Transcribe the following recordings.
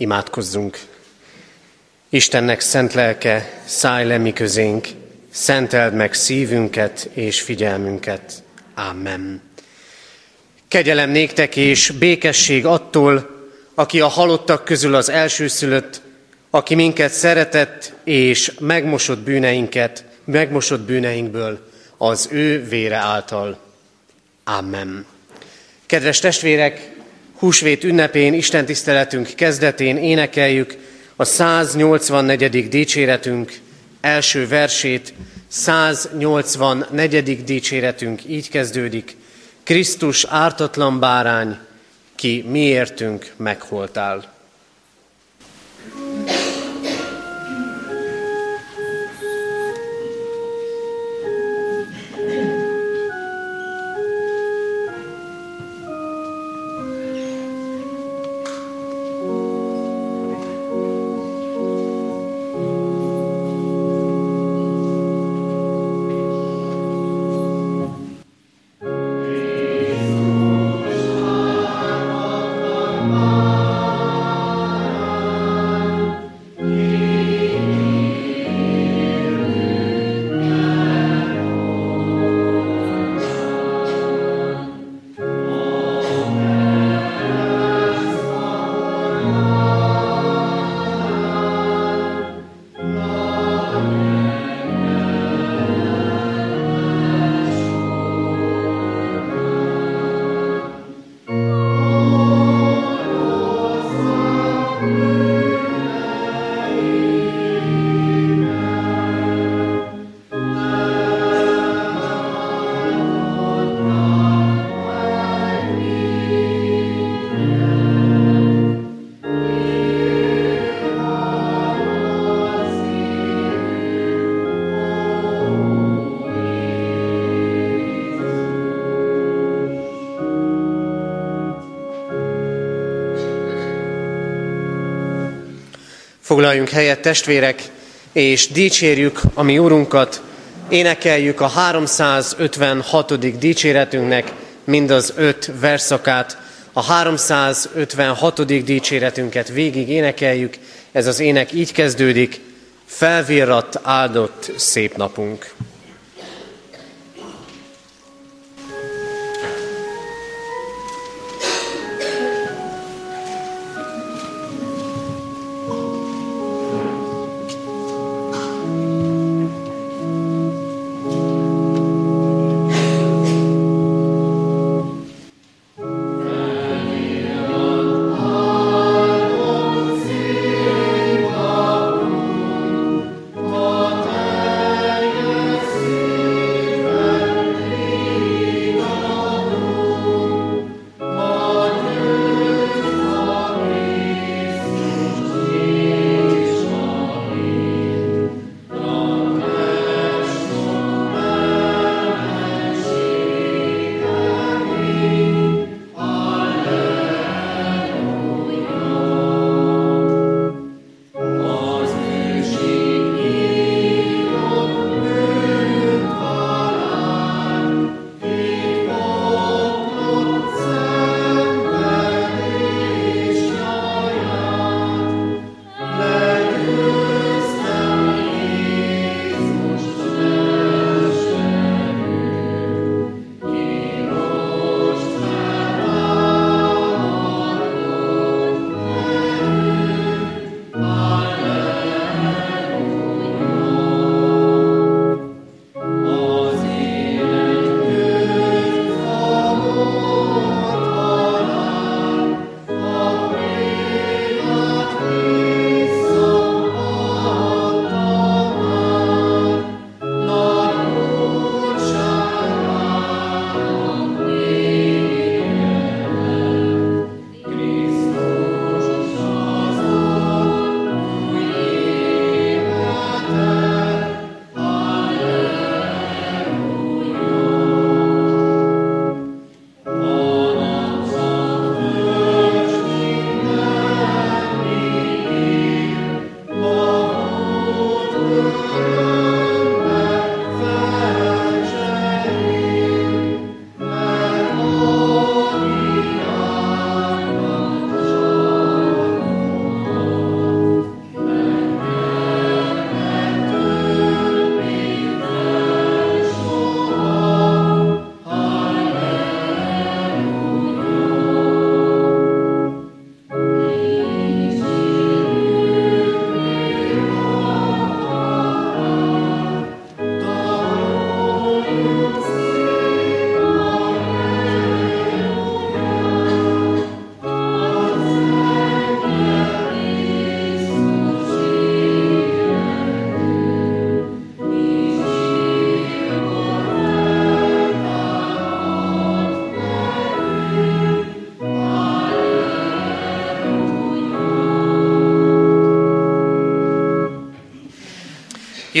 Imádkozzunk! Istennek szent lelke, szállj le mi közénk, szenteld meg szívünket és figyelmünket. Amen. Kegyelem néktek és békesség attól, aki a halottak közül az elsőszülött, aki minket szeretett és megmosott bűneinkből az ő vére által. Amen. Kedves testvérek, húsvét ünnepén, istentiszteletünk kezdetén énekeljük a 184. dicséretünk első versét. 184. dicséretünk így kezdődik. Krisztus ártatlan bárány, ki miértünk megholtál. Foglaljunk helyet, testvérek, és dicsérjük a mi Urunkat, énekeljük a 356. dicséretünknek mindaz 5 versszakát. A 356. dicséretünket végig énekeljük, ez az ének így kezdődik, felvirradt, áldott szép napunk.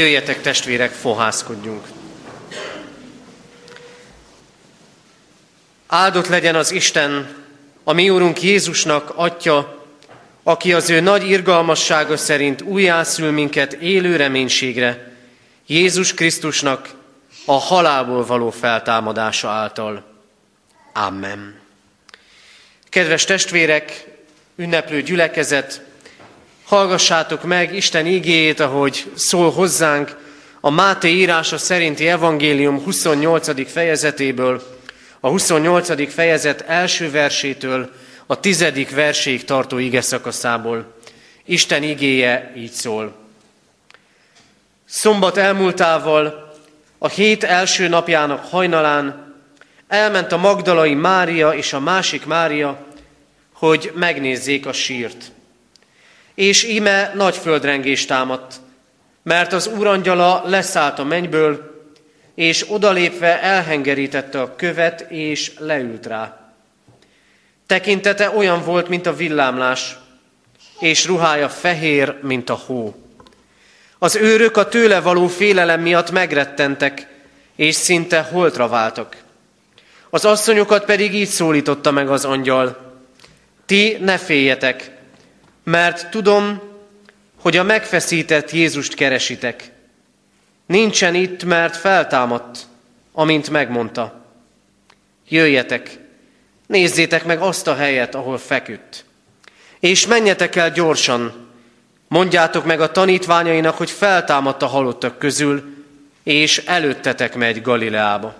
Jöjjetek testvérek, fohászkodjunk. Áldott legyen az Isten, a mi Úrunk Jézusnak, Atya, aki az ő nagy irgalmassága szerint újjászül minket élő reménységre, Jézus Krisztusnak a halálból való feltámadása által. Amen. Kedves testvérek, ünneplő gyülekezet, hallgassátok meg Isten igéjét, ahogy szól hozzánk a Máté írása szerinti evangélium 28. fejezetéből, a 28. fejezet első versétől a 10. verséig tartó igeszakaszából. Isten igéje így szól. Szombat elmúltával, a hét első napjának hajnalán elment a magdalai Mária és a másik Mária, hogy megnézzék a sírt. És íme nagy földrengés támadt, mert az úrangyala leszállt a mennyből, és odalépve elhengerítette a követ, és leült rá. Tekintete olyan volt, mint a villámlás, és ruhája fehér, mint a hó. Az őrök a tőle való félelem miatt megrettentek, és szinte holtra váltak. Az asszonyokat pedig így szólította meg az angyal: Ti ne féljetek, mert tudom, hogy a megfeszített Jézust keresitek. Nincsen itt, mert feltámadt, amint megmondta. Jöjjetek, nézzétek meg azt a helyet, ahol feküdt. És menjetek el gyorsan, mondjátok meg a tanítványainak, hogy feltámadt a halottak közül, és előttetek megy Galileába.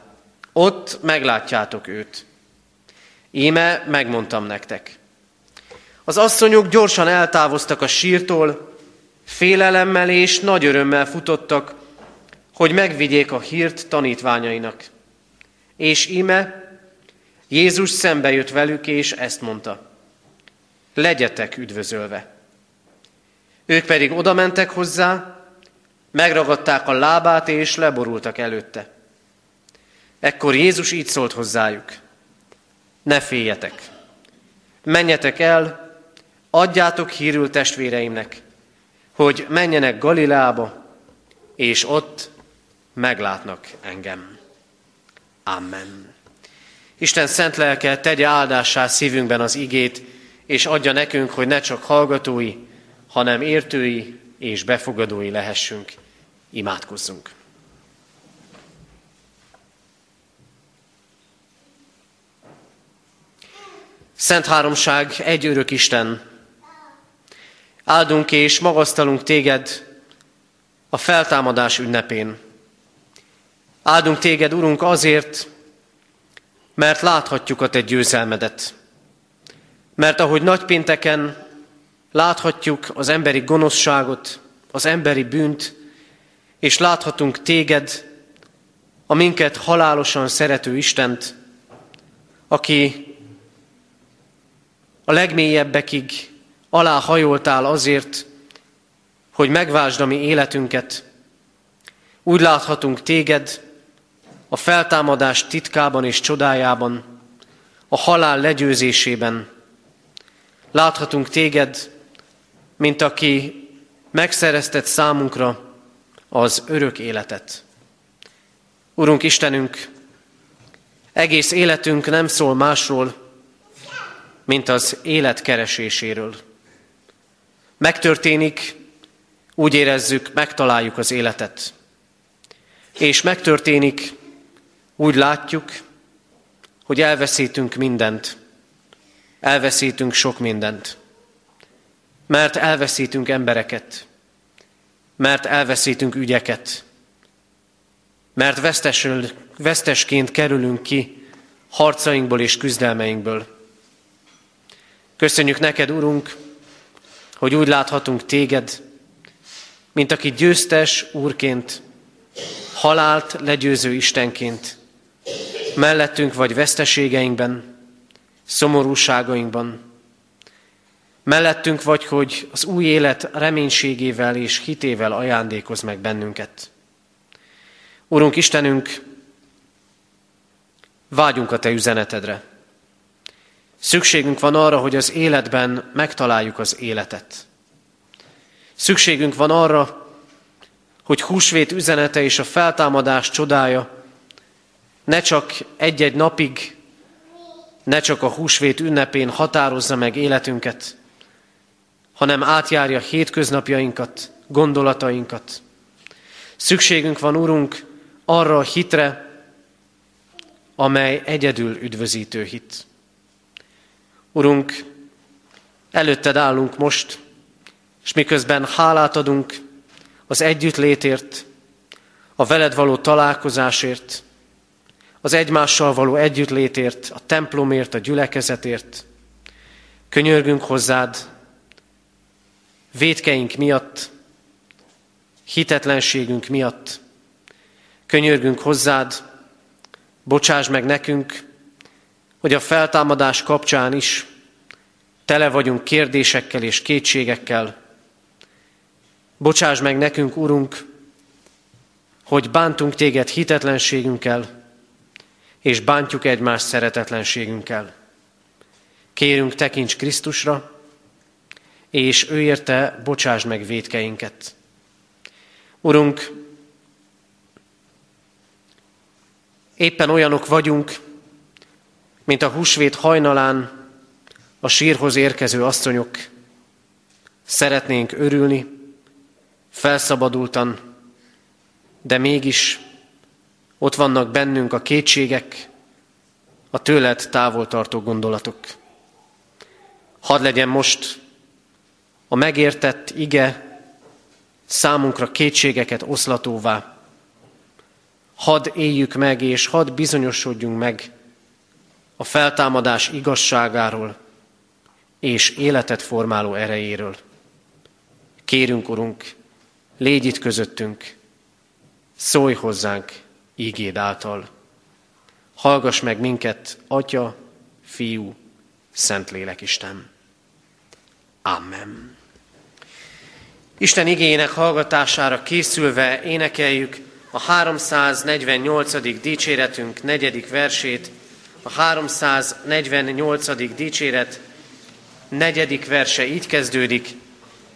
Ott meglátjátok őt. Íme megmondtam nektek. Az asszonyok gyorsan eltávoztak a sírtól, félelemmel és nagy örömmel futottak, hogy megvigyék a hírt tanítványainak. És íme Jézus szembe jött velük, és ezt mondta: Legyetek üdvözölve! Ők pedig odamentek hozzá, megragadták a lábát, és leborultak előtte. Ekkor Jézus így szólt hozzájuk: Ne féljetek! Menjetek el! Adjátok hírül testvéreimnek, hogy menjenek Galileába, és ott meglátnak engem. Amen. Isten szent lelke tegye áldássá szívünkben az igét, és adja nekünk, hogy ne csak hallgatói, hanem értői és befogadói lehessünk. Imádkozzunk. Szent Háromság, egy örök Isten, áldunk és magasztalunk téged a feltámadás ünnepén. Áldunk téged, Urunk, azért, mert láthatjuk a te győzelmedet. Mert ahogy nagypénteken láthatjuk az emberi gonoszságot, az emberi bűnt, és láthatunk téged, a minket halálosan szerető Istent, aki a legmélyebbekig aláhajoltál azért, hogy megváltsd a mi életünket. Úgy láthatunk téged a feltámadás titkában és csodájában, a halál legyőzésében. Láthatunk téged, mint aki megszerezted számunkra az örök életet. Urunk Istenünk, egész életünk nem szól másról, mint az élet kereséséről. Megtörténik, úgy érezzük, megtaláljuk az életet. És megtörténik, úgy látjuk, hogy elveszítünk mindent. Elveszítünk sok mindent. Mert elveszítünk embereket. Mert elveszítünk ügyeket. Mert vesztesként kerülünk ki harcainkból és küzdelmeinkből. Köszönjük neked, Urunk, hogy úgy láthatunk téged, mint aki győztes Úrként, halált legyőző Istenként, mellettünk vagy veszteségeinkben, szomorúságainkban, mellettünk vagy, hogy az új élet reménységével és hitével ajándékozz meg bennünket. Urunk Istenünk, vágyunk a te üzenetedre. Szükségünk van arra, hogy az életben megtaláljuk az életet. Szükségünk van arra, hogy húsvét üzenete és a feltámadás csodája ne csak egy-egy napig, ne csak a húsvét ünnepén határozza meg életünket, hanem átjárja hétköznapjainkat, gondolatainkat. Szükségünk van, Urunk, arra a hitre, amely egyedül üdvözítő hit. Urunk, előtted állunk most, és miközben hálát adunk az együttlétért, a veled való találkozásért, az egymással való együttlétért, a templomért, a gyülekezetért, könyörgünk hozzád vétkeink miatt, hitetlenségünk miatt, könyörgünk hozzád, bocsáss meg nekünk, hogy a feltámadás kapcsán is tele vagyunk kérdésekkel és kétségekkel. Bocsáss meg nekünk, Urunk, hogy bántunk téged hitetlenségünkkel, és bántjuk egymást szeretetlenségünkkel. Kérünk, tekints Krisztusra, és ő érte bocsáss meg vétkeinket. Urunk, éppen olyanok vagyunk, mint a húsvét hajnalán a sírhoz érkező asszonyok. Szeretnénk örülni, felszabadultan, de mégis ott vannak bennünk a kétségek, a tőled távol tartó gondolatok. Hadd legyen most a megértett ige számunkra kétségeket oszlatóvá. Hadd éljük meg, és hadd bizonyosodjunk meg a feltámadás igazságáról és életet formáló erejéről. Kérünk, Urunk, légy itt közöttünk, szólj hozzánk ígéd által. Hallgass meg minket, Atya, Fiú, Szentlélek Isten. Amen. Isten igéjének hallgatására készülve énekeljük a 348. dicséretünk 4. versét, a 348. dicséret 4. verse így kezdődik,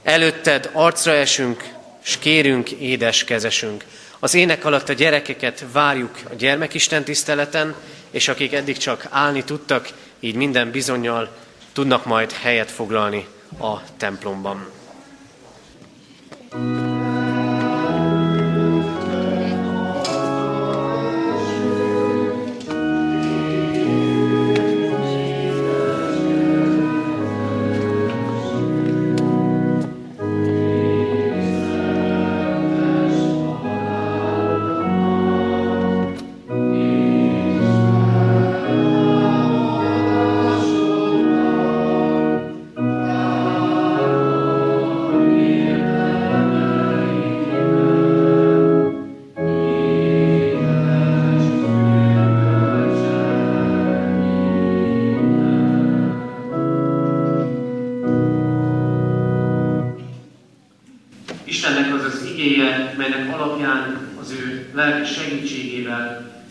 előtted arcra esünk, s kérünk édes kezesünk. Az ének alatt a gyerekeket várjuk a gyermekisten tiszteleten, és akik eddig csak állni tudtak, így minden bizonnyal tudnak majd helyet foglalni a templomban.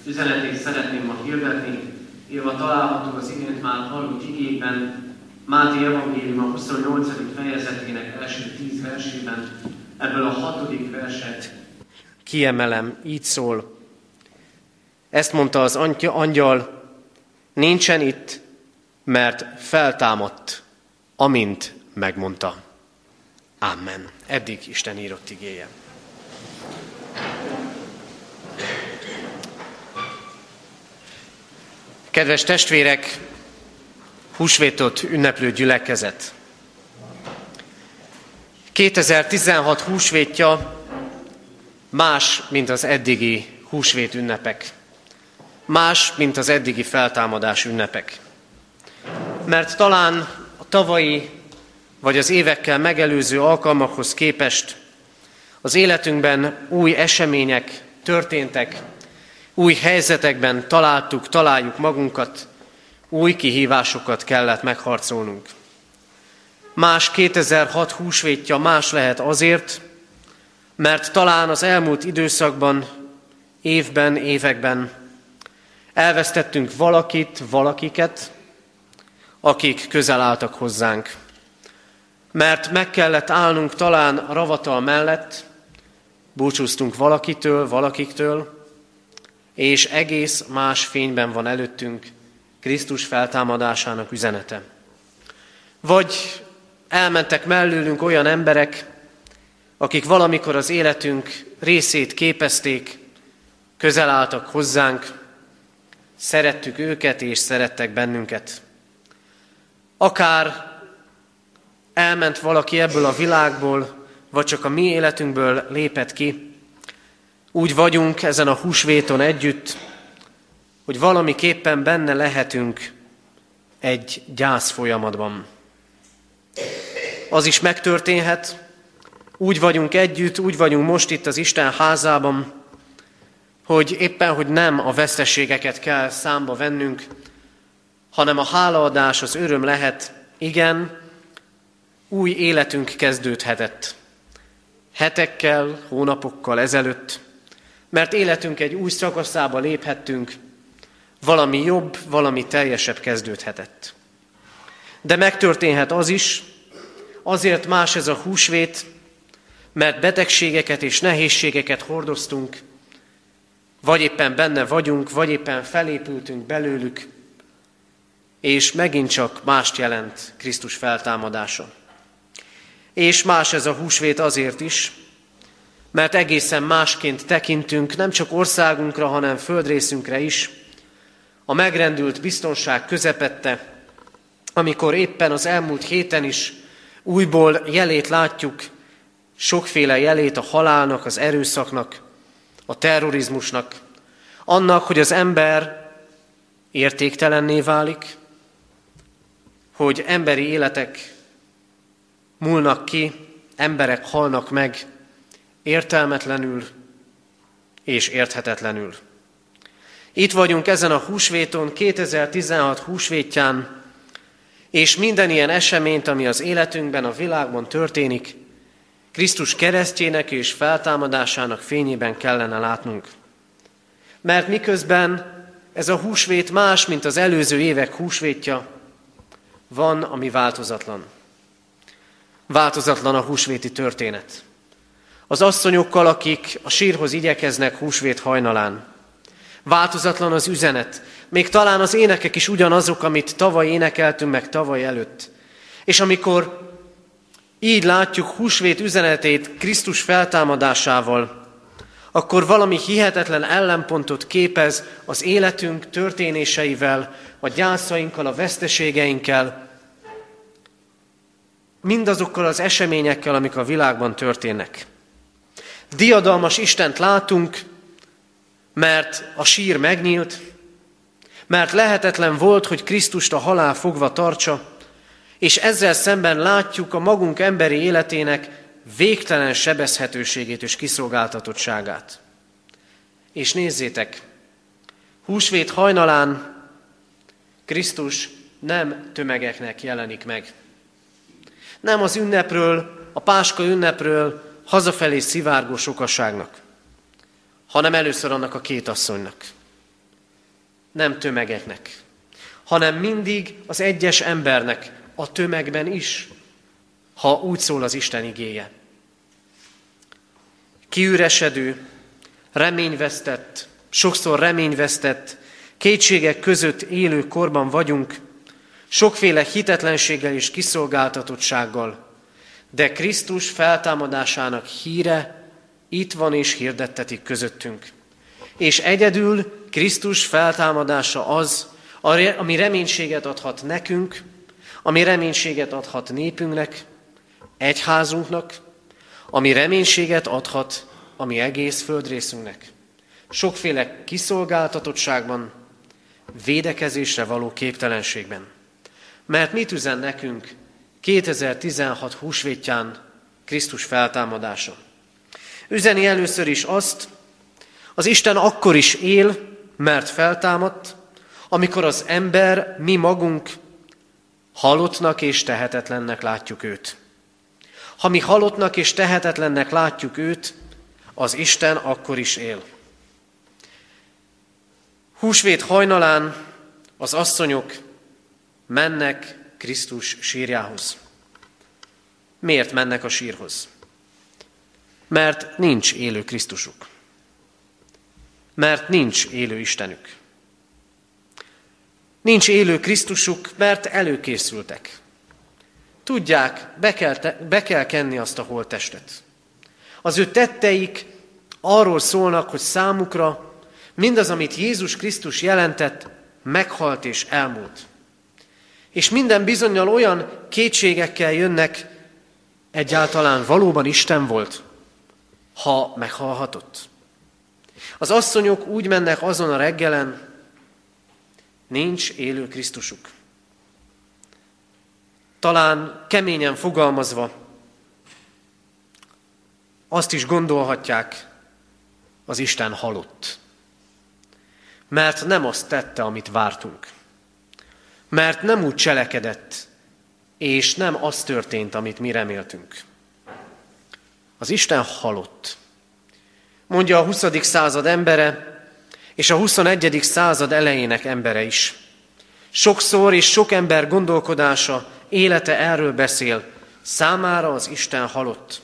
Üzenetét szeretném ma hirdetni, írva található az igényt már hallott igében, Máté evangélium a 28. fejezetének első 10 versében, ebből a 6. verset kiemelem, így szól. Ezt mondta az angyal, nincsen itt, mert feltámadt, amint megmondta. Amen. Eddig Isten írott igéje. Kedves testvérek, húsvétot ünneplő gyülekezet! 2016 húsvétja más, mint az eddigi húsvét ünnepek. Más, mint az eddigi feltámadás ünnepek. Mert talán a tavalyi, vagy az évekkel megelőző alkalmakhoz képest az életünkben új események történtek, új helyzetekben találjuk magunkat, új kihívásokat kellett megharcolnunk. Más 2006 húsvétja más lehet azért, mert talán az elmúlt időszakban, évben, években elvesztettünk valakit, valakiket, akik közel álltak hozzánk. Mert meg kellett állnunk talán a ravatal mellett, Búcsúztunk valakitől, valakiktől, és egész más fényben van előttünk Krisztus feltámadásának üzenete. Vagy elmentek mellőlünk olyan emberek, akik valamikor az életünk részét képezték, közel álltak hozzánk, szerettük őket és szerettek bennünket. Akár elment valaki ebből a világból, vagy csak a mi életünkből lépett ki, úgy vagyunk ezen a húsvéton együtt, hogy valamiképpen benne lehetünk egy gyász folyamatban. Az is megtörténhet, úgy vagyunk együtt, úgy vagyunk most itt az Isten házában, hogy éppen, hogy nem a veszteségeket kell számba vennünk, hanem a hálaadás, az öröm lehet, igen, új életünk kezdődhetett. Hetekkel, hónapokkal ezelőtt, mert életünk egy új szakaszába léphettünk, valami jobb, valami teljesebb kezdődhetett. De megtörténhet az is, azért más ez a húsvét, mert betegségeket és nehézségeket hordoztunk, vagy éppen benne vagyunk, vagy éppen felépültünk belőlük, és megint csak mást jelent Krisztus feltámadása. És más ez a húsvét azért is, mert egészen másként tekintünk nem csak országunkra, hanem földrészünkre is, a megrendült biztonság közepette, amikor éppen az elmúlt héten is újból jelét látjuk, sokféle jelét a halálnak, az erőszaknak, a terrorizmusnak, annak, hogy az ember értéktelenné válik, hogy emberi életek múlnak ki, emberek halnak meg értelmetlenül és érthetetlenül. Itt vagyunk ezen a húsvéton, 2016 húsvétján, és minden ilyen eseményt, ami az életünkben, a világban történik, Krisztus keresztjének és feltámadásának fényében kellene látnunk. Mert miközben ez a húsvét más, mint az előző évek húsvétja, van, ami változatlan. Változatlan a húsvéti történet. Az asszonyokkal, akik a sírhoz igyekeznek húsvét hajnalán. Változatlan az üzenet. Még talán az énekek is ugyanazok, amit tavaly énekeltünk, meg tavaly előtt. És amikor így látjuk húsvét üzenetét Krisztus feltámadásával, akkor valami hihetetlen ellenpontot képez az életünk történéseivel, a gyászainkkal, a veszteségeinkkel, mindazokkal az eseményekkel, amik a világban történnek. Diadalmas Istent látunk, mert a sír megnyílt, mert lehetetlen volt, hogy Krisztust a halál fogva tartsa, és ezzel szemben látjuk a magunk emberi életének végtelen sebezhetőségét és kiszolgáltatottságát. És nézzétek, húsvét hajnalán Krisztus nem tömegeknek jelenik meg. Nem az ünnepről, a Páska ünnepről hazafelé szivárgó sokasságnak, hanem először annak a két asszonynak. Nem tömegeknek, hanem mindig az egyes embernek, a tömegben is, ha úgy szól az Isten igéje. Kiüresedő, reményvesztett, sokszor reményvesztett, kétségek között élő korban vagyunk, sokféle hitetlenséggel és kiszolgáltatottsággal, de Krisztus feltámadásának híre itt van és hirdettetik közöttünk. És egyedül Krisztus feltámadása az, ami reménységet adhat nekünk, ami reménységet adhat népünknek, egyházunknak, ami reménységet adhat a mi egész földrészünknek. Sokféle kiszolgáltatottságban, védekezésre való képtelenségben. Mert mit üzen nekünk 2016 húsvétján Krisztus feltámadása? Üzeni először is azt, az Isten akkor is él, mert feltámadt, amikor az ember, mi magunk, halottnak és tehetetlennek látjuk őt. Ha mi halottnak és tehetetlennek látjuk őt, az Isten akkor is él. Húsvét hajnalán az asszonyok mennek Krisztus sírjához. Miért mennek a sírhoz? mert nincs élő Krisztusuk. Mert nincs élő Istenük. Nincs élő Krisztusuk, mert előkészültek. Tudják, be kell kenni azt a holttestet. Az ő tetteik arról szólnak, hogy számukra mindaz, amit Jézus Krisztus jelentett, meghalt és elmúlt. És minden bizonnyal olyan kétségekkel jönnek, egyáltalán valóban Isten volt, ha meghalhatott. Az asszonyok úgy mennek azon a reggelen, nincs élő Krisztusuk. Talán keményen fogalmazva azt is gondolhatják, az Isten halott. Mert nem azt tette, amit vártunk. Mert nem úgy cselekedett, és nem az történt, amit mi reméltünk. Az Isten halott. Mondja a 20. század embere, és a 21. század elejének embere is. Sokszor és sok ember gondolkodása, élete erről beszél, számára az Isten halott.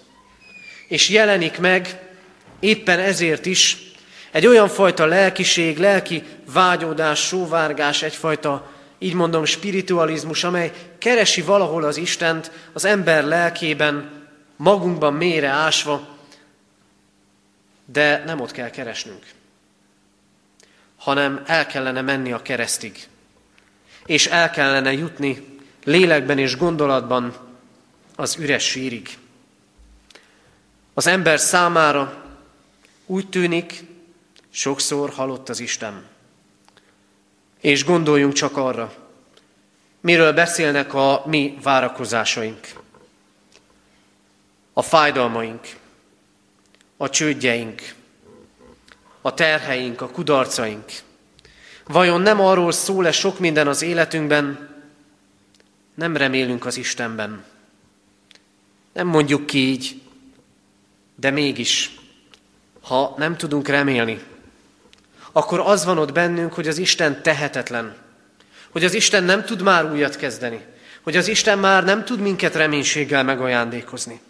És jelenik meg éppen ezért is egy olyan fajta lelkiség, lelki vágyódás, sóvárgás, egyfajta, így mondom, spiritualizmus, amely keresi valahol az Istent az ember lelkében, magunkban mélyre ásva, de nem ott kell keresnünk, hanem el kellene menni a keresztig, és el kellene jutni lélekben és gondolatban az üres sírig. Az ember számára úgy tűnik, sokszor halott az Isten. És gondoljunk csak arra, miről beszélnek a mi várakozásaink, a fájdalmaink, a csődjeink, a terheink, a kudarcaink. Vajon nem arról szól-e sok minden az életünkben, nem remélünk az Istenben? Nem mondjuk ki így, de mégis, ha nem tudunk remélni, akkor az van ott bennünk, hogy az Isten tehetetlen, hogy az Isten nem tud már újat kezdeni, hogy az Isten már nem tud minket reménységgel megajándékozni.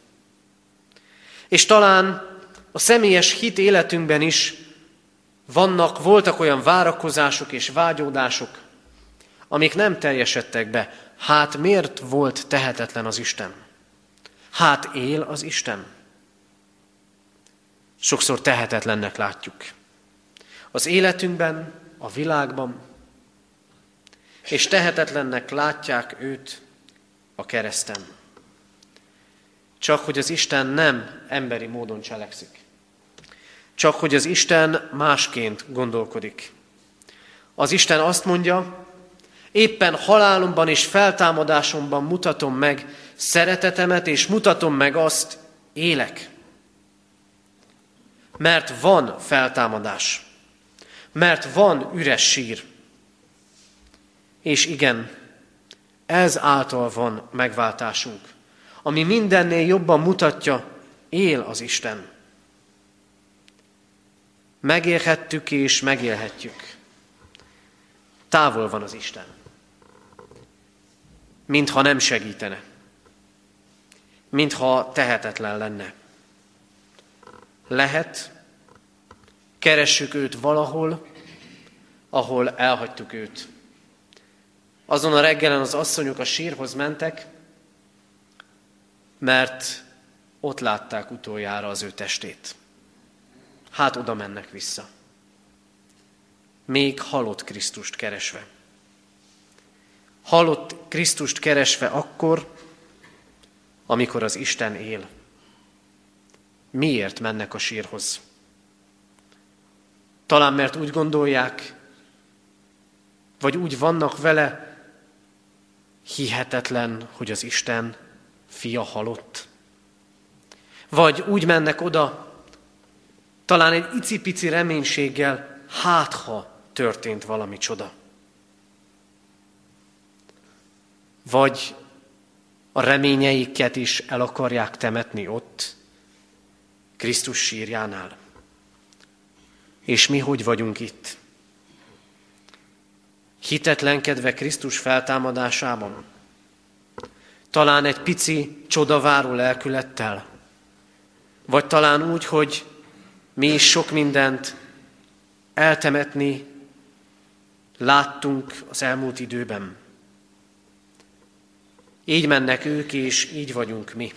És talán a személyes hit életünkben is voltak olyan várakozások és vágyódások, amik nem teljesedtek be. Hát miért volt tehetetlen az Isten? Hát él az Isten? Sokszor tehetetlennek látjuk. Az életünkben, a világban, és tehetetlennek látják őt a kereszten. Csak hogy az Isten nem emberi módon cselekszik. Csak hogy az Isten másként gondolkodik. Az Isten azt mondja, éppen halálomban és feltámadásomban mutatom meg szeretetemet, és mutatom meg azt, élek. Mert van feltámadás. Mert van üres sír. És igen, ez által van megváltásunk, ami mindennél jobban mutatja, él az Isten. Megélhettük és megélhetjük. Távol van az Isten. Mintha nem segítene. Mintha tehetetlen lenne. Lehet, keressük őt valahol, ahol elhagytuk őt. Azon a reggelen az asszonyok a sírhoz mentek, mert ott látták utoljára az ő testét. Hát oda mennek vissza. Még halott Krisztust keresve. Halott Krisztust keresve akkor, amikor az Isten él. Miért mennek a sírhoz? Talán mert úgy gondolják, vagy úgy vannak vele, hihetetlen, hogy az Isten fia halott. Vagy úgy mennek oda, talán egy icipici reménységgel, hátha történt valami csoda. Vagy a reményeiket is el akarják temetni ott, Krisztus sírjánál. És mi hogy vagyunk itt? Hitetlenkedve Krisztus feltámadásában? Talán egy pici csodaváró lelkülettel? Vagy talán úgy, hogy mi is sok mindent eltemetni láttunk az elmúlt időben. Így mennek ők, és így vagyunk mi.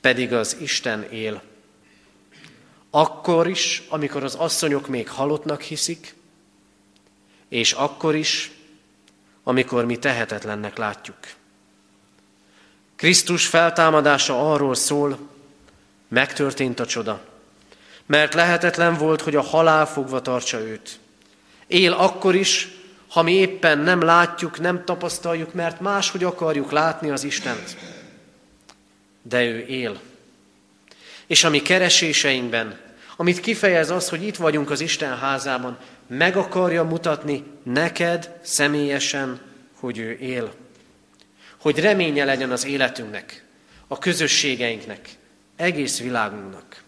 Pedig az Isten él. Akkor is, amikor az asszonyok még halottnak hiszik, és akkor is, amikor mi tehetetlennek látjuk. Krisztus feltámadása arról szól, megtörtént a csoda, mert lehetetlen volt, hogy a halál fogva tartsa őt. Él akkor is, ha mi éppen nem látjuk, nem tapasztaljuk, mert máshogy akarjuk látni az Istent. De ő él. És a mi kereséseinkben, amit kifejez az, hogy itt vagyunk az Isten házában, meg akarja mutatni neked személyesen, hogy ő él. Hogy reménye legyen az életünknek, a közösségeinknek, egész világunknak.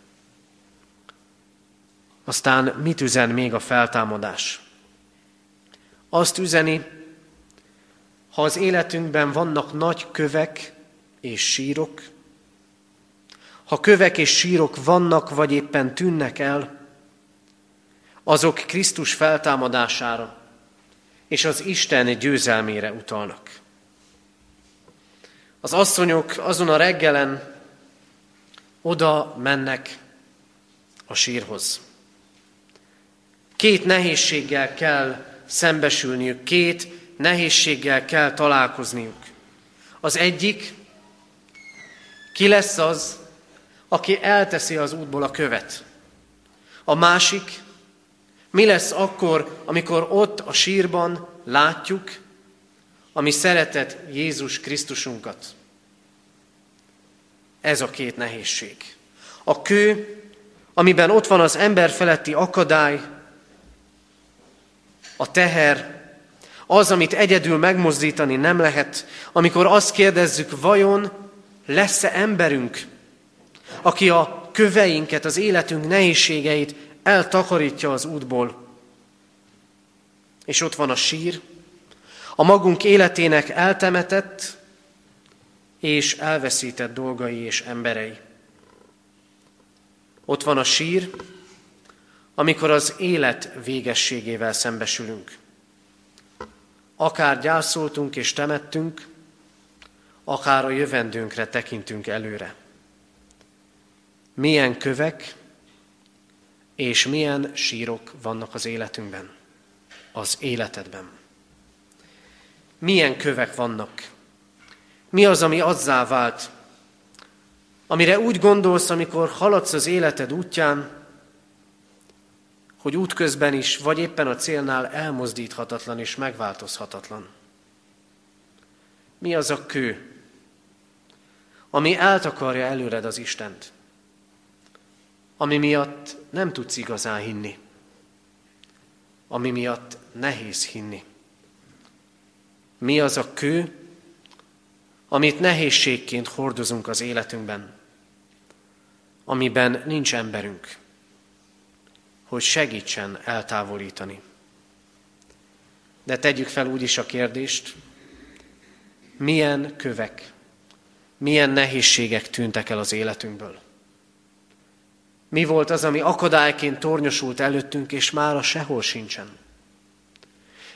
Aztán mit üzen még a feltámadás? Azt üzeni, ha az életünkben vannak nagy kövek és sírok, ha kövek és sírok vannak, vagy éppen tűnnek el, azok Krisztus feltámadására és az Isten győzelmére utalnak. Az asszonyok azon a reggelen oda mennek a sírhoz. Két nehézséggel kell szembesülniük, két nehézséggel kell találkozniuk. Az egyik, ki lesz az, aki elteszi az útból a követ. A másik, mi lesz akkor, amikor ott a sírban látjuk a mi szeretett Jézus Krisztusunkat. Ez a két nehézség. A kő, amiben ott van az ember feletti akadály, a teher, az, amit egyedül megmozdítani nem lehet, amikor azt kérdezzük, vajon lesz-e emberünk, aki a köveinket, az életünk nehézségeit eltakarítja az útból. És ott van a sír, a magunk életének eltemetett és elveszített dolgai és emberei. Ott van a sír, amikor az élet végességével szembesülünk. Akár gyászoltunk és temettünk, akár a jövendőnkre tekintünk előre. Milyen kövek és milyen sírok vannak az életünkben, az életedben. Milyen kövek vannak? Mi az, ami azzá vált? Amire úgy gondolsz, amikor haladsz az életed útján, hogy útközben is, vagy éppen a célnál elmozdíthatatlan és megváltozhatatlan. Mi az a kő, ami eltakarja előled az Istent, ami miatt nem tudsz igazán hinni, ami miatt nehéz hinni? Mi az a kő, amit nehézségként hordozunk az életünkben, amiben nincs emberünk, hogy segítsen eltávolítani? De tegyük fel úgyis a kérdést, milyen kövek, milyen nehézségek tűntek el az életünkből? Mi volt az, ami akadályként tornyosult előttünk, és mára sehol sincsen?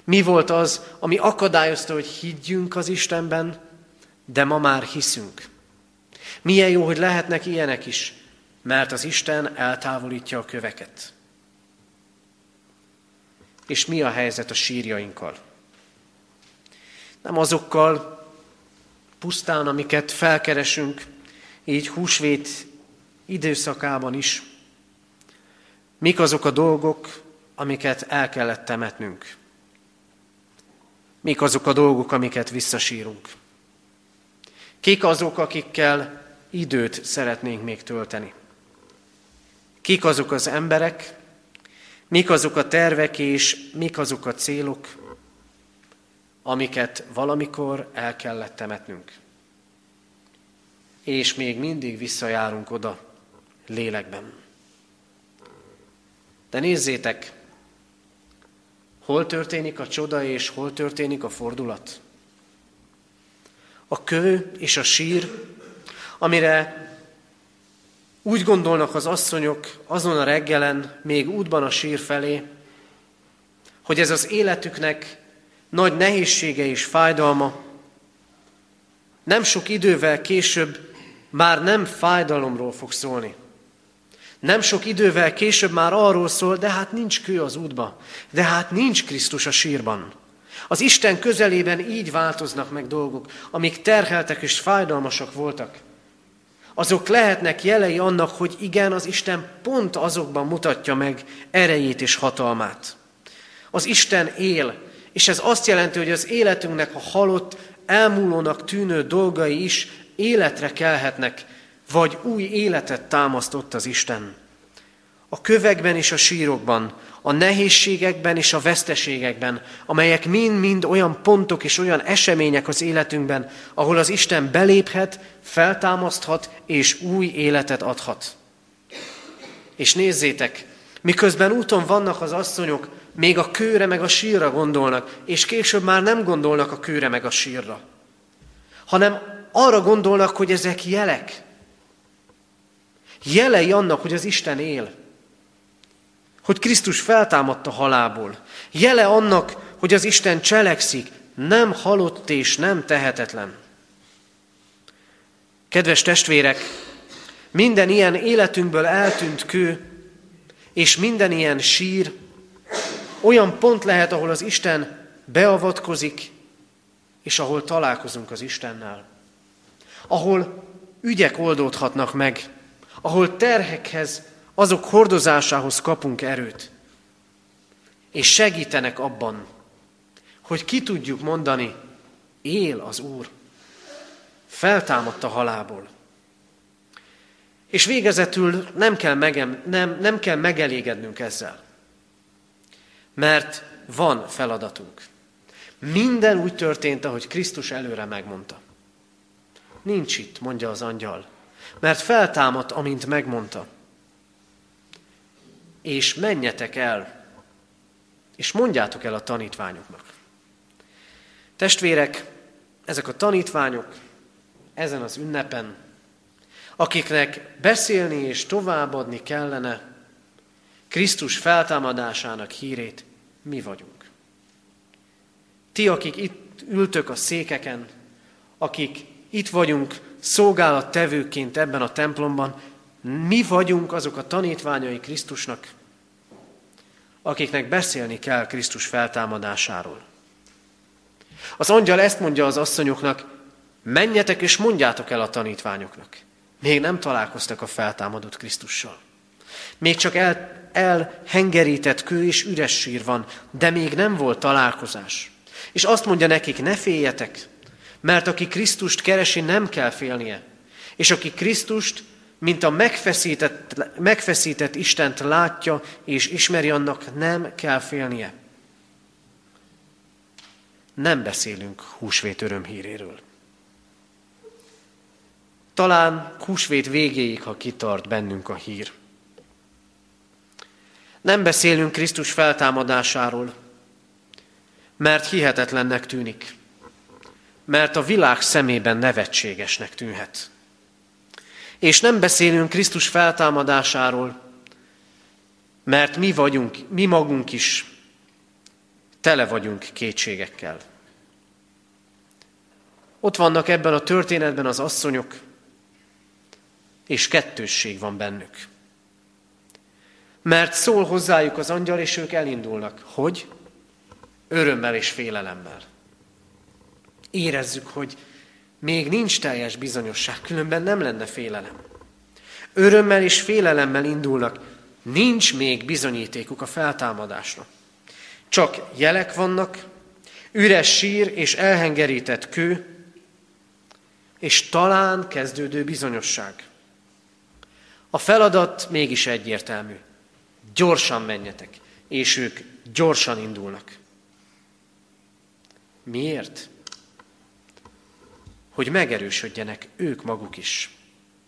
Mi volt az, ami akadályozta, hogy higgyünk az Istenben, de ma már hiszünk? Milyen jó, hogy lehetnek ilyenek is, mert az Isten eltávolítja a köveket. És mi a helyzet a sírjainkkal? Nem azokkal pusztán, amiket felkeresünk, így húsvét időszakában is. Mik azok a dolgok, amiket el kellett temetnünk? Mik azok a dolgok, amiket visszasírunk? Kik azok, akikkel időt szeretnénk még tölteni? Kik azok az emberek? Mik azok a tervek és mik azok a célok, amiket valamikor el kellett temetnünk? És még mindig visszajárunk oda lélekben. De nézzétek! Hol történik a csoda, és hol történik a fordulat? A kő és a sír, amire Úgy gondolnak az asszonyok azon a reggelen, még útban a sír felé, hogy ez az életüknek nagy nehézsége és fájdalma, nem sok idővel később már nem fájdalomról fog szólni. Nem sok idővel később már arról szól, de hát nincs kő az útba, de hát nincs Krisztus a sírban. Az Isten közelében így változnak meg dolgok, amik terheltek és fájdalmasak voltak. Azok lehetnek jelei annak, hogy igen, az Isten pont azokban mutatja meg erejét és hatalmát. Az Isten él, és ez azt jelenti, hogy az életünknek a halott, elmúlónak tűnő dolgai is életre kelhetnek, vagy új életet támasztott az Isten. A kövekben és a sírokban, a nehézségekben és a veszteségekben, amelyek mind-mind olyan pontok és olyan események az életünkben, ahol az Isten beléphet, feltámaszthat és új életet adhat. És nézzétek, miközben úton vannak az asszonyok, még a kőre meg a sírra gondolnak, és később már nem gondolnak a kőre meg a sírra, hanem arra gondolnak, hogy ezek jelek. Jelei annak, hogy az Isten él, hogy Krisztus feltámadta halálból. Jele annak, hogy az Isten cselekszik, nem halott és nem tehetetlen. Kedves testvérek, minden ilyen életünkből eltűnt kő, és minden ilyen sír olyan pont lehet, ahol az Isten beavatkozik, és ahol találkozunk az Istennel. Ahol ügyek oldódhatnak meg, ahol terhekhez, azok hordozásához kapunk erőt, és segítenek abban, hogy ki tudjuk mondani, él az Úr, feltámadt a halálból. És végezetül nem kell megelégednünk ezzel, mert van feladatunk. Minden úgy történt, ahogy Krisztus előre megmondta. Nincs itt, mondja az angyal, mert feltámadt, amint megmondta. És menjetek el, és mondjátok el a tanítványoknak. Testvérek, ezek a tanítványok ezen az ünnepen, akiknek beszélni és továbbadni kellene Krisztus feltámadásának hírét, mi vagyunk. Ti, akik itt ültök a székeken, akik itt vagyunk szolgálattevőként ebben a templomban, mi vagyunk azok a tanítványai Krisztusnak, akiknek beszélni kell Krisztus feltámadásáról. Az angyal ezt mondja az asszonyoknak, menjetek és mondjátok el a tanítványoknak. Még nem találkoztak a feltámadott Krisztussal. Még csak elhengerített kő és üres sír van, de még nem volt találkozás. És azt mondja nekik, ne féljetek, mert aki Krisztust keresi, nem kell félnie. És aki Krisztust, mint a megfeszített Istent látja és ismeri, annak nem kell félnie. Nem beszélünk húsvét örömhíréről. Talán húsvét végéig, ha kitart bennünk a hír. Nem beszélünk Krisztus feltámadásáról, mert hihetetlennek tűnik, mert a világ szemében nevetségesnek tűnhet. És nem beszélünk Krisztus feltámadásáról, mert mi magunk is tele vagyunk kétségekkel. Ott vannak ebben a történetben az asszonyok, és kettősség van bennük. Mert szól hozzájuk az angyal, és ők elindulnak. Hogy? Örömmel és félelemmel. Érezzük, hogy még nincs teljes bizonyosság, különben nem lenne félelem. Örömmel és félelemmel indulnak, nincs még bizonyítékuk a feltámadásra. Csak jelek vannak, üres sír és elhengerített kő, és talán kezdődő bizonyosság. A feladat mégis egyértelmű. Gyorsan menjetek, és ők gyorsan indulnak. Miért? Hogy megerősödjenek ők maguk is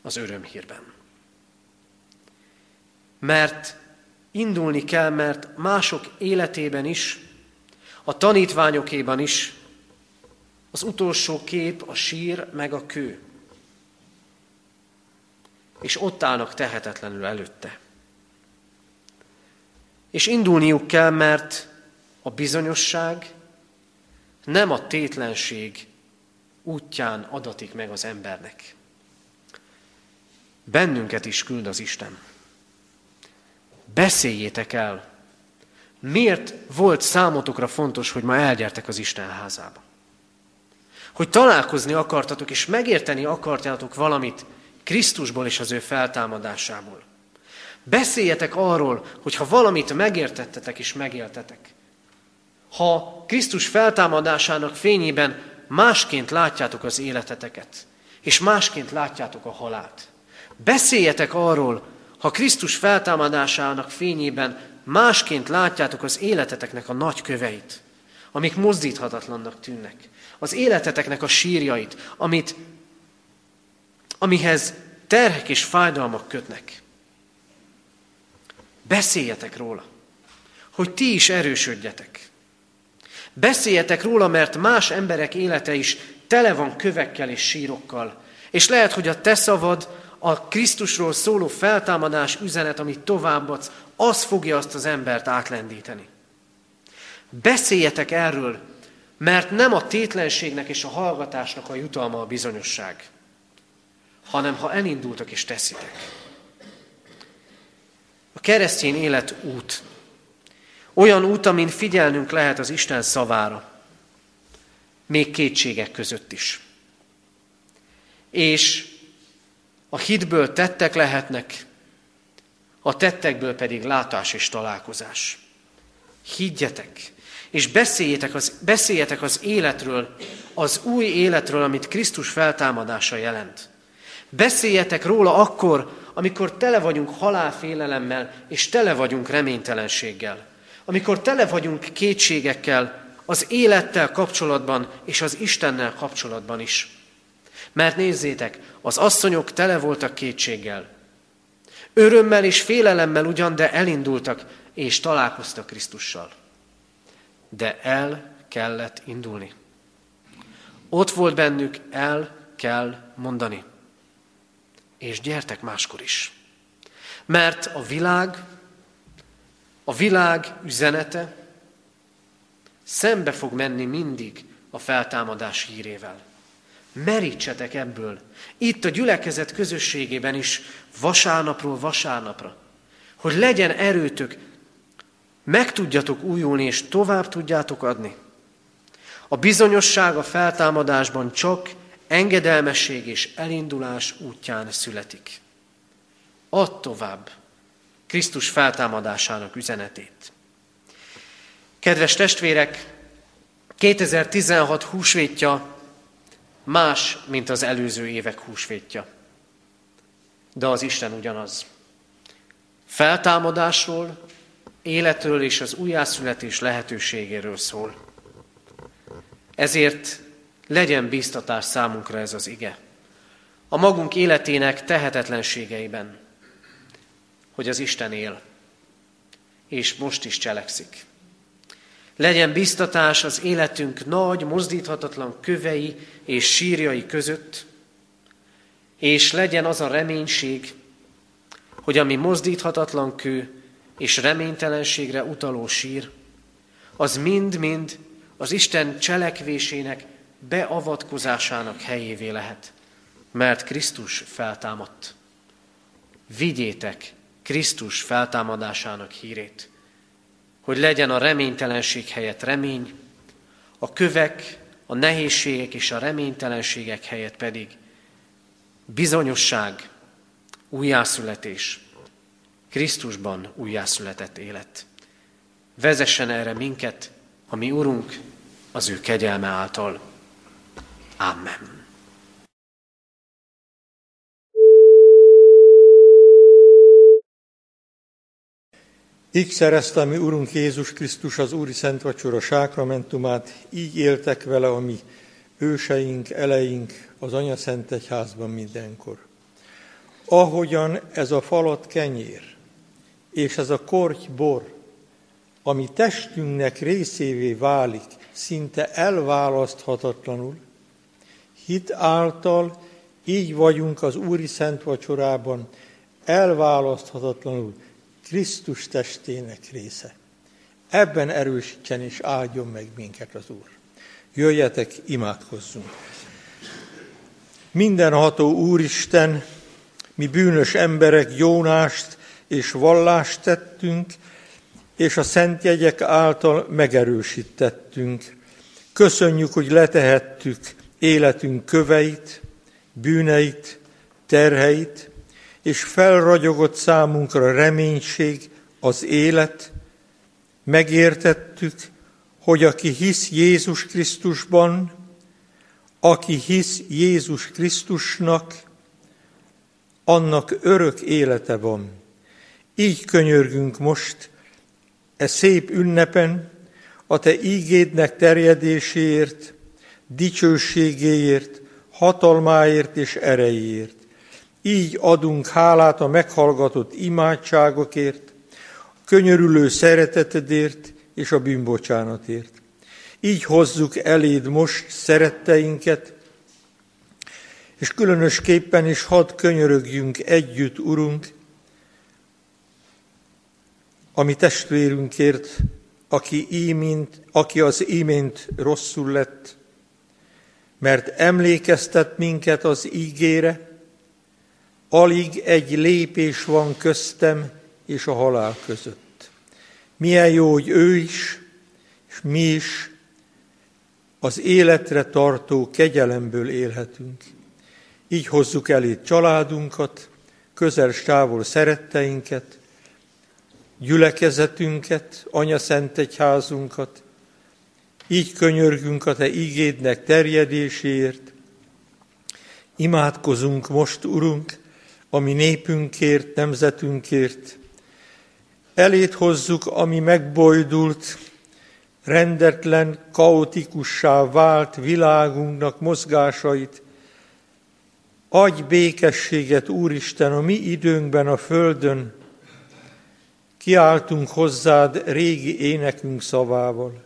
az örömhírben. Mert indulni kell, mert mások életében is, a tanítványokéban is az utolsó kép a sír meg a kő. és ott állnak tehetetlenül előtte. És indulniuk kell, mert a bizonyosság nem a tétlenség útján adatik meg az embernek. Bennünket is küld az Isten. Beszéljétek el, miért volt számotokra fontos, hogy ma elgyertek az Isten házába. Hogy találkozni akartatok és megérteni akartatok valamit Krisztusból és az ő feltámadásából. Beszéljetek arról, hogy ha valamit megértettetek és megéltetek, ha Krisztus feltámadásának fényében másként látjátok az életeteket, és másként látjátok a halált. Beszéljetek arról, ha Krisztus feltámadásának fényében másként látjátok az életeteknek a nagy köveit, amik mozdíthatatlannak tűnnek, az életeteknek a sírjait, amihez terhek és fájdalmak kötnek. Beszéljetek róla, hogy ti is erősödjetek. Beszéljetek róla, mert más emberek élete is tele van kövekkel és sírokkal, és lehet, hogy a te szavad, a Krisztusról szóló feltámadás üzenet, amit továbbadsz, az fogja azt az embert átlendíteni. Beszéljetek erről, mert nem a tétlenségnek és a hallgatásnak a jutalma a bizonyosság, hanem ha elindultak és teszitek. A keresztény élet út. Olyan út, amin figyelnünk lehet az Isten szavára, még kétségek között is. És a hitből tettek lehetnek, a tettekből pedig látás és találkozás. Higgyetek, és beszéljetek az életről, az új életről, amit Krisztus feltámadása jelent. Beszéljetek róla akkor, amikor tele vagyunk halálfélelemmel, és tele vagyunk reménytelenséggel. Amikor tele vagyunk kétségekkel, az élettel kapcsolatban, és az Istennel kapcsolatban is. Mert nézzétek, az asszonyok tele voltak kétséggel. Örömmel és félelemmel ugyan, de elindultak, és találkoztak Krisztussal. De el kellett indulni. Ott volt bennük, el kell mondani. És gyertek máskor is. Mert a világ üzenete szembe fog menni mindig a feltámadás hírével. Merítsetek ebből, itt a gyülekezet közösségében is, vasárnapról vasárnapra, hogy legyen erőtök, meg tudjatok újulni és tovább tudjátok adni. A bizonyosság a feltámadásban csak engedelmesség és elindulás útján születik. Add tovább Krisztus feltámadásának üzenetét. Kedves testvérek, 2016 húsvétja más, mint az előző évek húsvétja. De az Isten ugyanaz. Feltámadásról, életről és az újjászületés lehetőségéről szól. Ezért legyen bíztatás számunkra ez az ige. A magunk életének tehetetlenségeiben, hogy az Isten él, és most is cselekszik. Legyen biztatás az életünk nagy, mozdíthatatlan kövei és sírjai között, és legyen az a reménység, hogy ami mozdíthatatlan kő és reménytelenségre utaló sír, az mind-mind az Isten cselekvésének, beavatkozásának helyévé lehet, mert Krisztus feltámadt. Vigyétek Krisztus feltámadásának hírét, hogy legyen a reménytelenség helyett remény, a kövek, a nehézségek és a reménytelenségek helyett pedig bizonyosság, újjászületés, Krisztusban újjászületett élet. Vezessen erre minket, a mi Urunk, az ő kegyelme által. Amen. Így szerezte mi Urunk Jézus Krisztus az Úri Szent Vacsora sákramentumát, így éltek vele a mi őseink, eleink az Anya Szent Egyházban mindenkor. Ahogyan ez a falat kenyér, és ez a korty bor, ami testünknek részévé válik, szinte elválaszthatatlanul, hit által Így vagyunk az Úri Szent Vacsorában, elválaszthatatlanul Krisztus testének része. Ebben erősítsen és áldjon meg minket az Úr. Jöjjetek, imádkozzunk! Mindenható Úristen, mi bűnös emberek jónást és vallást tettünk, és a szent jegyek által megerősítettünk. Köszönjük, hogy letehettük életünk köveit, bűneit, terheit, és felragyogott számunkra reménység, az élet. Megértettük, hogy aki hisz Jézus Krisztusnak, annak örök élete van. Így könyörgünk most, e szép ünnepen, a te ígédnek terjedéséért, dicsőségéért, hatalmáért és erejéért. Így adunk hálát a meghallgatott imádságokért, könyörülő szeretetedért és a bűnbocsánatért. Így hozzuk eléd most szeretteinket, és különösképpen is hadd könyörögjünk együtt, Urunk, a mi testvérünkért, aki az imént rosszul lett, mert emlékeztet minket az ígére, alig egy lépés van köztem és a halál között. Milyen jó, hogy ő is, és mi is az életre tartó kegyelemből élhetünk. Így hozzuk elé családunkat, közel-távol szeretteinket, gyülekezetünket, anyaszentegyházunkat. Így könyörgünk a te ígédnek terjedéséért. Imádkozunk most, Urunk, a mi népünkért, nemzetünkért. Eléd hozzuk, ami megbojdult, rendetlen, kaotikussá vált világunknak mozgásait. Adj békességet, Úristen, a mi időnkben a földön. Kiáltunk hozzád régi énekünk szavával.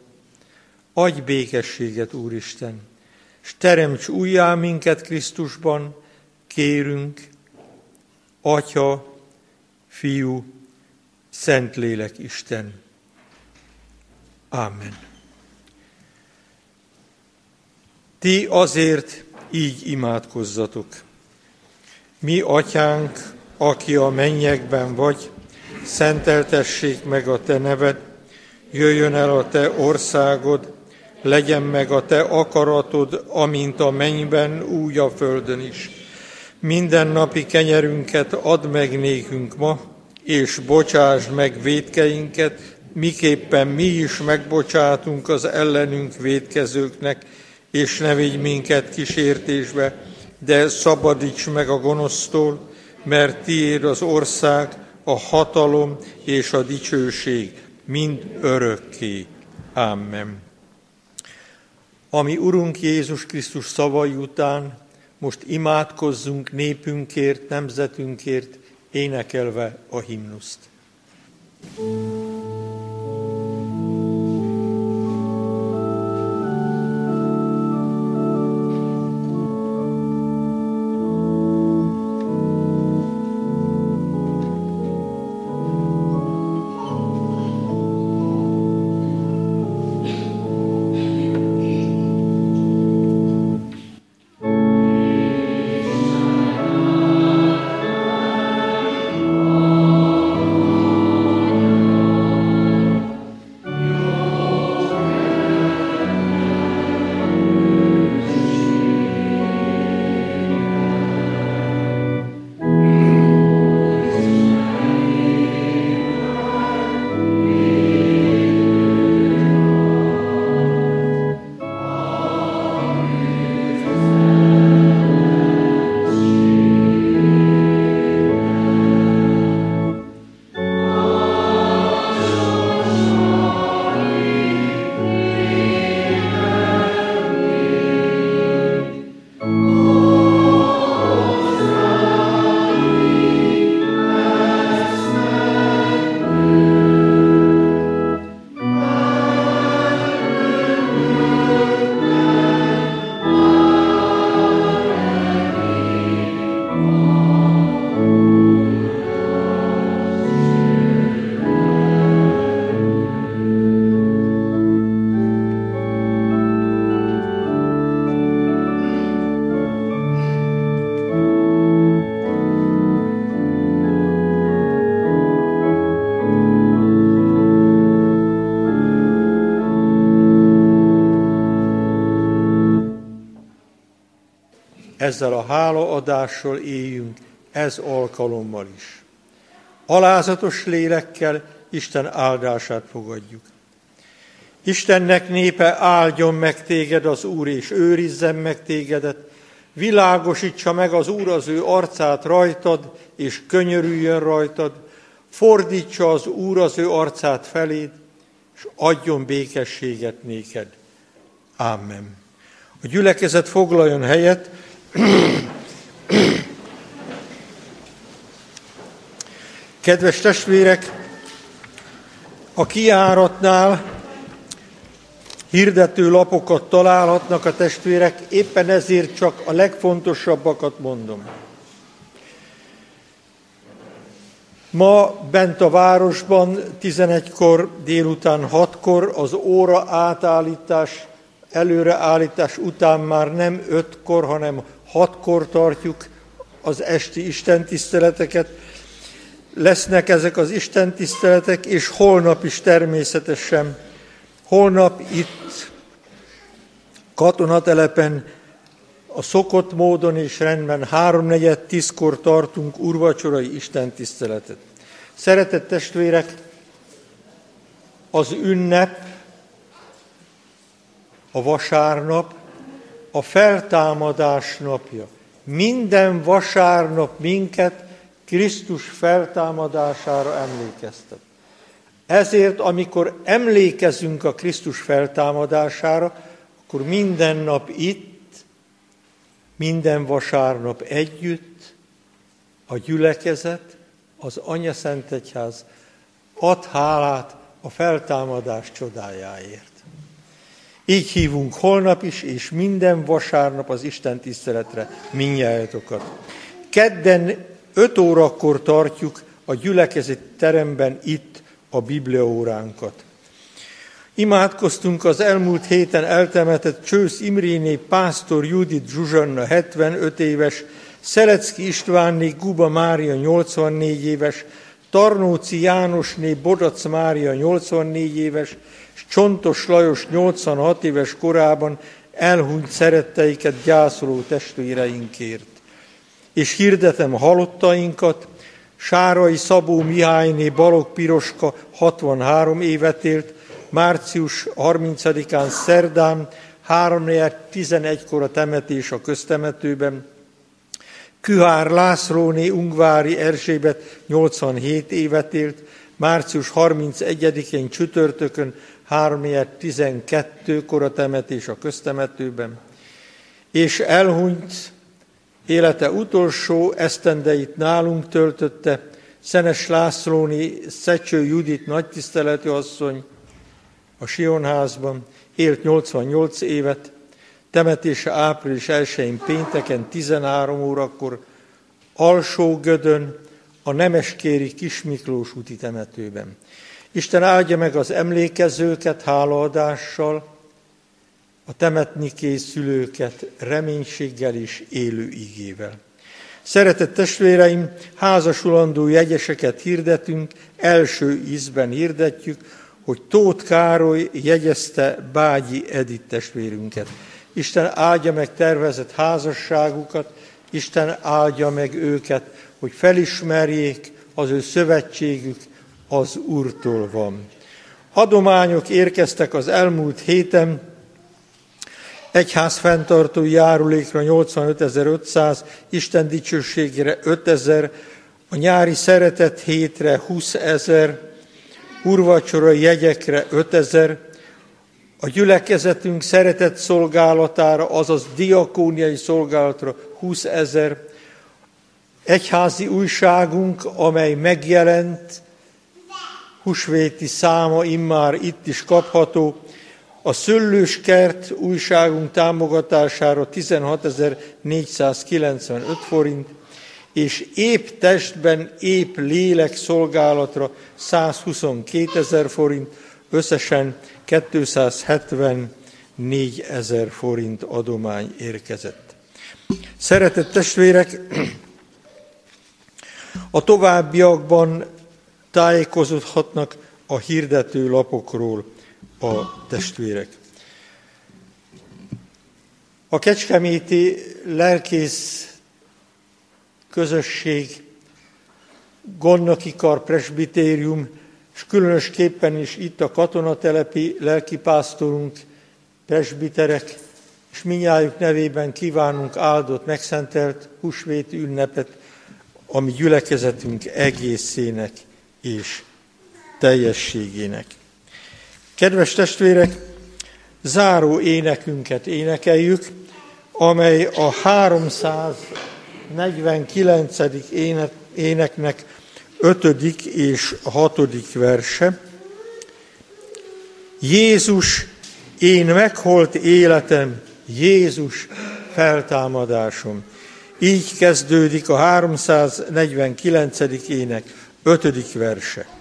Adj békességet, Úristen, s teremts újjá minket Krisztusban, kérünk, Atya, Fiú, Szentlélek Isten. Ámen. Ti azért így imádkozzatok. Mi Atyánk, aki a mennyekben vagy, szenteltessék meg a te neved, jöjjön el a te országod, legyen meg a te akaratod, amint a mennyben, úgy a földön is. Minden napi kenyerünket add meg nékünk ma, és bocsásd meg vétkeinket, miképpen mi is megbocsátunk az ellenünk vétkezőknek, és ne vigy minket kísértésbe, de szabadíts meg a gonosztól, mert tiéd az ország, a hatalom és a dicsőség mind örökké. Ámen. Ami Urunk Jézus Krisztus szavai után most imádkozzunk népünkért, nemzetünkért, énekelve a himnuszt. ezzel a hálaadással éljünk ez alkalommal is. Alázatos lélekkel Isten áldását fogadjuk. Istennek népe, áldjon meg téged az Úr, és őrizzen meg tégedet, világosítsa meg az Úr az ő arcát rajtad, és könyörüljön rajtad, fordítsa az Úr az ő arcát feléd, és adjon békességet néked. Ámen. A gyülekezet foglaljon helyet. Kedves testvérek, a kijáratnál hirdető lapokat találhatnak a testvérek, éppen ezért csak a legfontosabbakat mondom. Ma bent a városban 11-kor, délután 6-kor az óra átállítás, előreállítás után már nem 5-kor, hanem 6-kor tartjuk az esti istentiszteleteket. Lesznek ezek az istentiszteletek, és holnap is természetesen. Holnap itt Katonatelepen a szokott módon és rendben 3-4-10-kor tartunk úrvacsorai istentiszteletet. Szeretett testvérek, az ünnep, a vasárnap, a feltámadás napja. Minden vasárnap minket Krisztus feltámadására emlékeztet. Ezért, amikor emlékezünk a Krisztus feltámadására, akkor minden nap itt, minden vasárnap együtt a gyülekezet, az Anya Szent Egyház ad hálát a feltámadás csodájáért. Így hívunk holnap is, és minden vasárnap az Isten tiszteletre mindnyájatokat. Kedden 5 órakor tartjuk a gyülekezeti teremben itt a bibliaóránkat. Imádkoztunk az elmúlt héten eltemetett Csősz Imréné Pásztor Judit Zsuzsanna 75 éves, Szelecki Istvánné Guba Mária 84 éves, Tarnóci Jánosné Bodac Mária 84 éves, és Csontos Lajos 86 éves korában elhunyt szeretteiket gyászoló testvéreinkért. És hirdetem halottainkat, Sárai Szabó Mihályné Balogh Piroska 63 évet élt, március 30-án szerdán, 3-11-kor a temetés a köztemetőben. Kühár Lászlóné Ungvári Erzsébet 87 évet élt, március 31-én csütörtökön, 3-12-kor a temetés a köztemetőben. És elhunyt, élete utolsó esztendeit nálunk töltötte Szenes Lászlóné Szecső Judit nagytiszteletű asszony a Sionházban, élt 88 évet, temetése április 1-én pénteken 13 órakor Alsógödön, a Nemeskéri Kismiklós úti temetőben. Isten áldja meg az emlékezőket hálaadással, a temetni készülőket reménységgel és élő ígével. Szeretett testvéreim, házasulandó jegyeseket hirdetünk, első ízben hirdetjük, hogy Tóth Károly jegyezte Bágyi Edith testvérünket. Isten áldja meg tervezett házasságukat, Isten áldja meg őket, hogy felismerjék, az ő szövetségük az Úrtól van. Adományok érkeztek az elmúlt héten, egyház fenntartói járulékra 85.500, Isten dicsőségére 5.000, a nyári szeretet hétre 20.000, úrvacsorai jegyekre 5.000, a gyülekezetünk szeretett szolgálatára, azaz diakóniai szolgálatra 20.000, egyházi újságunk, amely megjelent, húsvéti száma immár itt is kapható, a Szöllőskert újságunk támogatására 16.495 forint, és épp testben, épp lélek szolgálatra 122.000 forint, összesen 274.000 forint adomány érkezett. Szeretett testvérek, a továbbiakban tájékozódhatnak a hirdető lapokról a testvérek. A kecskeméti lelkész közösség, gondnoki kar, presbitérium, és különösképpen is itt a katonatelepi lelkipásztorunk, presbiterek, és mindnyájuk nevében kívánunk áldott, megszentelt húsvéti ünnepet, ami gyülekezetünk egészének és teljességének. Kedves testvérek, záró énekünket énekeljük, amely a 349. éneknek 5. és 6. verse. Jézus, én megholt életem, Jézus feltámadásom. Így kezdődik a 349. ének 5. verse.